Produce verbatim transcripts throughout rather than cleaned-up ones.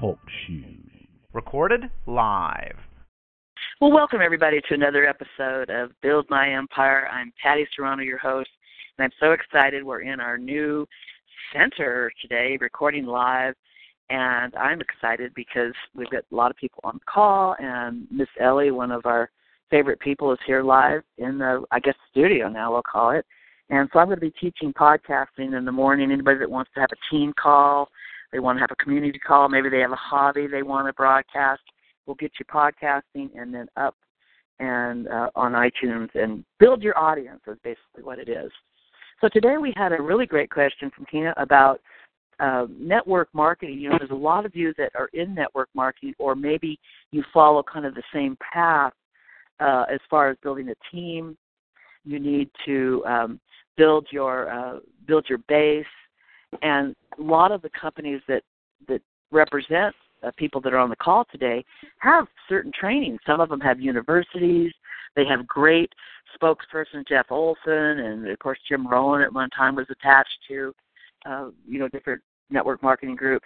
Talk shoes. Recorded live. Well, welcome everybody to another episode of Build My Empire. I'm Patti Serrano, your host, and I'm so excited we're in our new center today, recording live, and I'm excited because we've got a lot of people on the call, and Miss Ellie, one of our favorite people, is here live in the, I guess, studio now, we'll call it. And so I'm going to be teaching podcasting in the morning. Anybody that wants to have a team call, they want to have a community call, maybe they have a hobby they want to broadcast, we'll get you podcasting and then up and uh, on iTunes and build your audience is basically what it is. So today we had a really great question from Tina about uh, network marketing. You know, there's a lot of you that are in network marketing, or maybe you follow kind of the same path uh, as far as building a team. You need to um, build your uh, build your base. And a lot of the companies that, that represent uh, people that are on the call today have certain training. Some of them have universities. They have great spokesperson, Jeff Olson, and, of course, Jim Rohn at one time was attached to, uh, you know, different network marketing groups.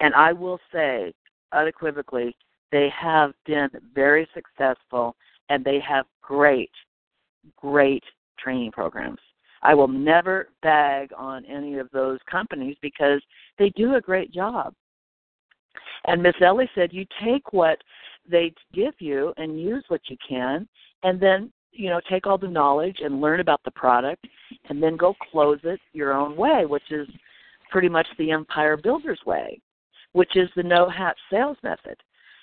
And I will say unequivocally they have been very successful, and they have great, great training programs. I will never bag on any of those companies because they do a great job. And Miss Ellie said you take what they give you and use what you can, and then, you know, take all the knowledge and learn about the product and then go close it your own way, which is pretty much the Empire Builder's way, which is the no-hat sales method.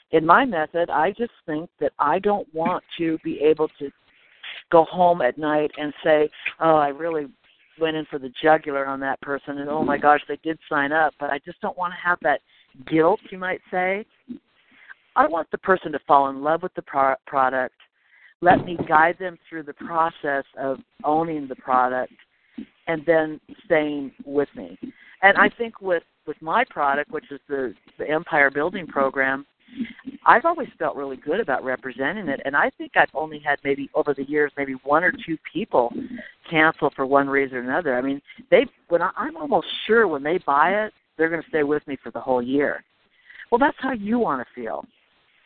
In my method, I just think that I don't want to be able to go home at night and say, oh, I really went in for the jugular on that person, and oh, my gosh, they did sign up, but I just don't want to have that guilt, you might say. I want the person to fall in love with the pro- product. Let me guide them through the process of owning the product and then staying with me. And I think with, with my product, which is the, the Empire Building Program, I've always felt really good about representing it, and I think I've only had maybe over the years maybe one or two people cancel for one reason or another. I mean, they when I, I'm almost sure when they buy it, they're going to stay with me for the whole year. Well, that's how you want to feel.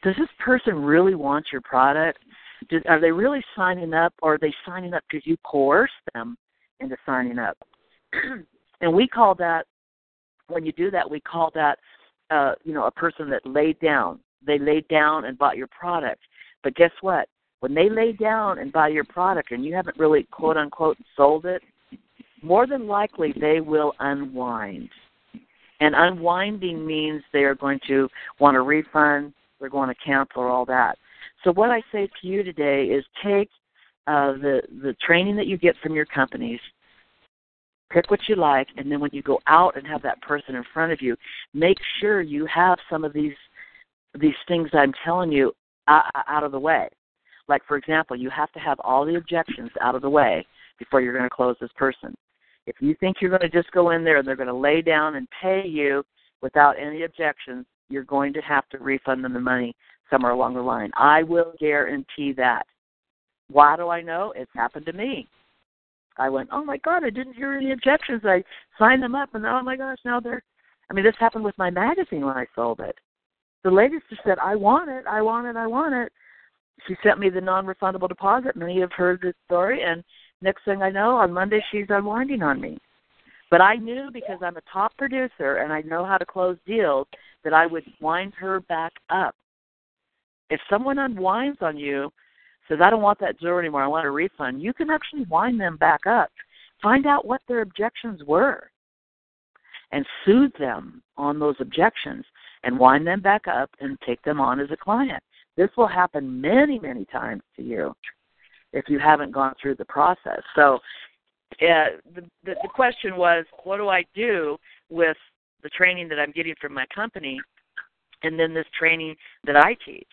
Does this person really want your product? Do, are they really signing up, or are they signing up because you coerced them into signing up? And we call that, when you do that, we call that, Uh, you know, a person that laid down. They laid down and bought your product. But guess what? When they lay down and buy your product and you haven't really, quote, unquote, sold it, more than likely they will unwind. And unwinding means they are going to want a refund, they're going to cancel, all that. So what I say to you today is take uh, the, the training that you get from your companies, pick what you like, and then when you go out and have that person in front of you, make sure you have some of these these things I'm telling you out of the way. Like, for example, you have to have all the objections out of the way before you're going to close this person. If you think you're going to just go in there and they're going to lay down and pay you without any objections, you're going to have to refund them the money somewhere along the line. I will guarantee that. Why do I know? It's happened to me. I went, oh, my God, I didn't hear any objections. I signed them up, and, oh, my gosh, now they're – I mean, this happened with my magazine when I sold it. The lady just said, I want it, I want it, I want it. She sent me the non-refundable deposit. Many have heard this story, and next thing I know, on Monday, she's unwinding on me. But I knew, because I'm a top producer and I know how to close deals, that I would wind her back up. If someone unwinds on you, says, I don't want that jewelry anymore, I want a refund, you can actually wind them back up. Find out what their objections were and soothe them on those objections and wind them back up and take them on as a client. This will happen many, many times to you if you haven't gone through the process. So uh, the, the the question was, what do I do with the training that I'm getting from my company and then this training that I teach?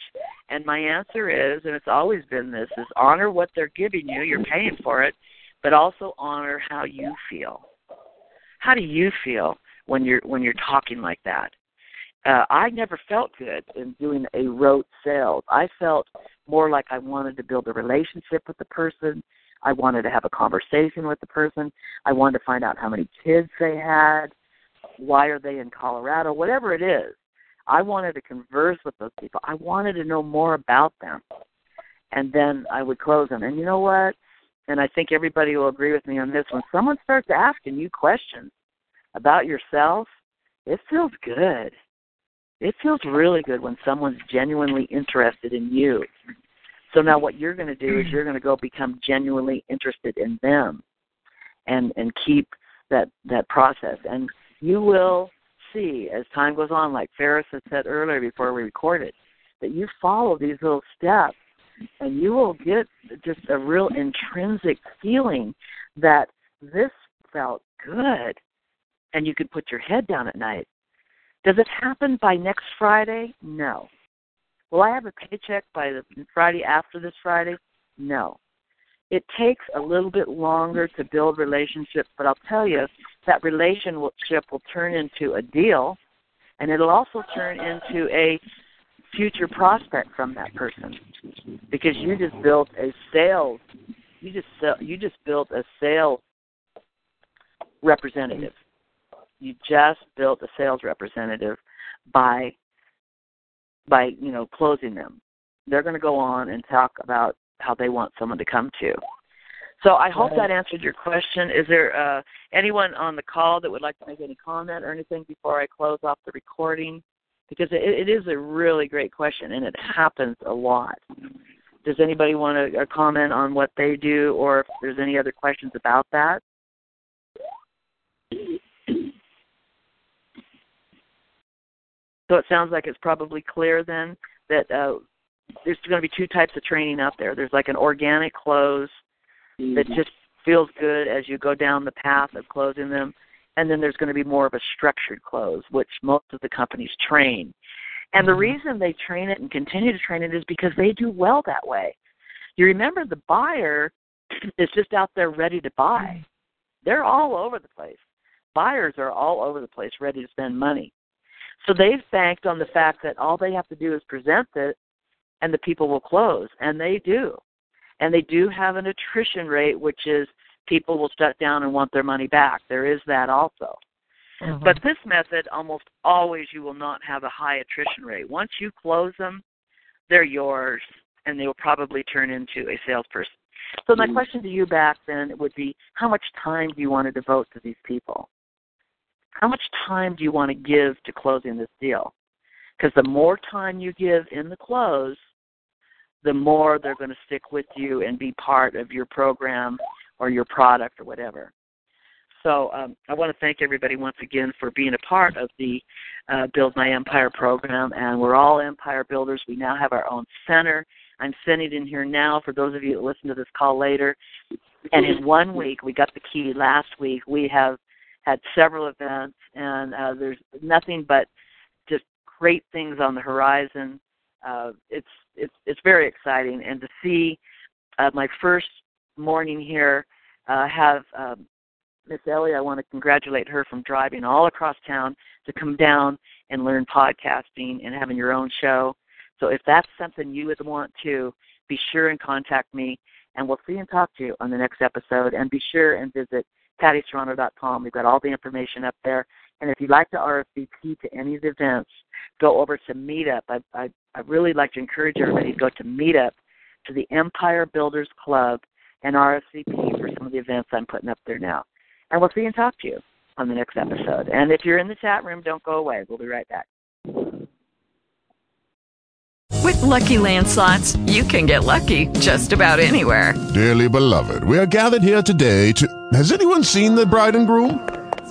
And my answer is, and it's always been this, is honor what they're giving you. You're paying for it, but also honor how you feel. How do you feel when you're when you're talking like that? Uh, I never felt good in doing a rote sales. I felt more like I wanted to build a relationship with the person. I wanted to have a conversation with the person. I wanted to find out how many kids they had. Why are they in Colorado? Whatever it is. I wanted to converse with those people. I wanted to know more about them. And then I would close them. And you know what? And I think everybody will agree with me on this. When someone starts asking you questions about yourself, it feels good. It feels really good when someone's genuinely interested in you. So now what you're going to do is you're going to go become genuinely interested in them and and keep that, that process. And you will see as time goes on, like Ferris had said earlier before we recorded, that you follow these little steps and you will get just a real intrinsic feeling that this felt good and you could put your head down at night. Does it happen by next Friday? No. Will I have a paycheck by the Friday after this Friday? No. It takes a little bit longer to build relationships, but I'll tell you, that relationship will turn into a deal, and it'll also turn into a future prospect from that person, because you just built a sales, you just you just built a sales representative. You just built a sales representative by by you know closing them. They're going to go on and talk about how they want someone to come to. So I hope that answered your question. Is there uh, anyone on the call that would like to make any comment or anything before I close off the recording? Because it, it is a really great question, and it happens a lot. Does anybody want to comment on what they do or if there's any other questions about that? So it sounds like it's probably clear then that uh, there's going to be two types of training out there. There's like an organic close that just feels good as you go down the path of closing them. And then there's going to be more of a structured close, which most of the companies train. And the reason they train it and continue to train it is because they do well that way. You remember the buyer is just out there ready to buy. They're all over the place. Buyers are all over the place ready to spend money. So they've banked on the fact that all they have to do is present it and the people will close, and they do. And they do have an attrition rate, which is people will shut down and want their money back. There is that also. Mm-hmm. But this method, almost always you will not have a high attrition rate. Once you close them, they're yours, and they will probably turn into a salesperson. So my question to you back then would be, how much time do you want to devote to these people? How much time do you want to give to closing this deal? Because the more time you give in the close, the more they're going to stick with you and be part of your program or your product or whatever. So um, I want to thank everybody once again for being a part of the uh, Build My Empire program, and we're all empire builders. We now have our own center. I'm sending in here now for those of you that listen to this call later. And in one week, we got the key last week. We have had several events, and uh, there's nothing but just great things on the horizon. Uh, it's It's, it's very exciting, and to see uh, my first morning here uh, have um, Miss Ellie, I want to congratulate her from driving all across town to come down and learn podcasting and having your own show. So if that's something you would want to, be sure and contact me, and we'll see and talk to you on the next episode. And be sure and visit Patti Serrano dot com. We've got all the information up there. And if you'd like to R S V P to any of the events, go over to Meetup. I, I, I really like to encourage everybody to go to Meetup, to the Empire Builders Club, and R S V P for some of the events I'm putting up there now. And we'll see and talk to you on the next episode. And if you're in the chat room, don't go away. We'll be right back. With Lucky Land Slots, you can get lucky just about anywhere. Dearly beloved, we are gathered here today to... Has anyone seen the bride and groom?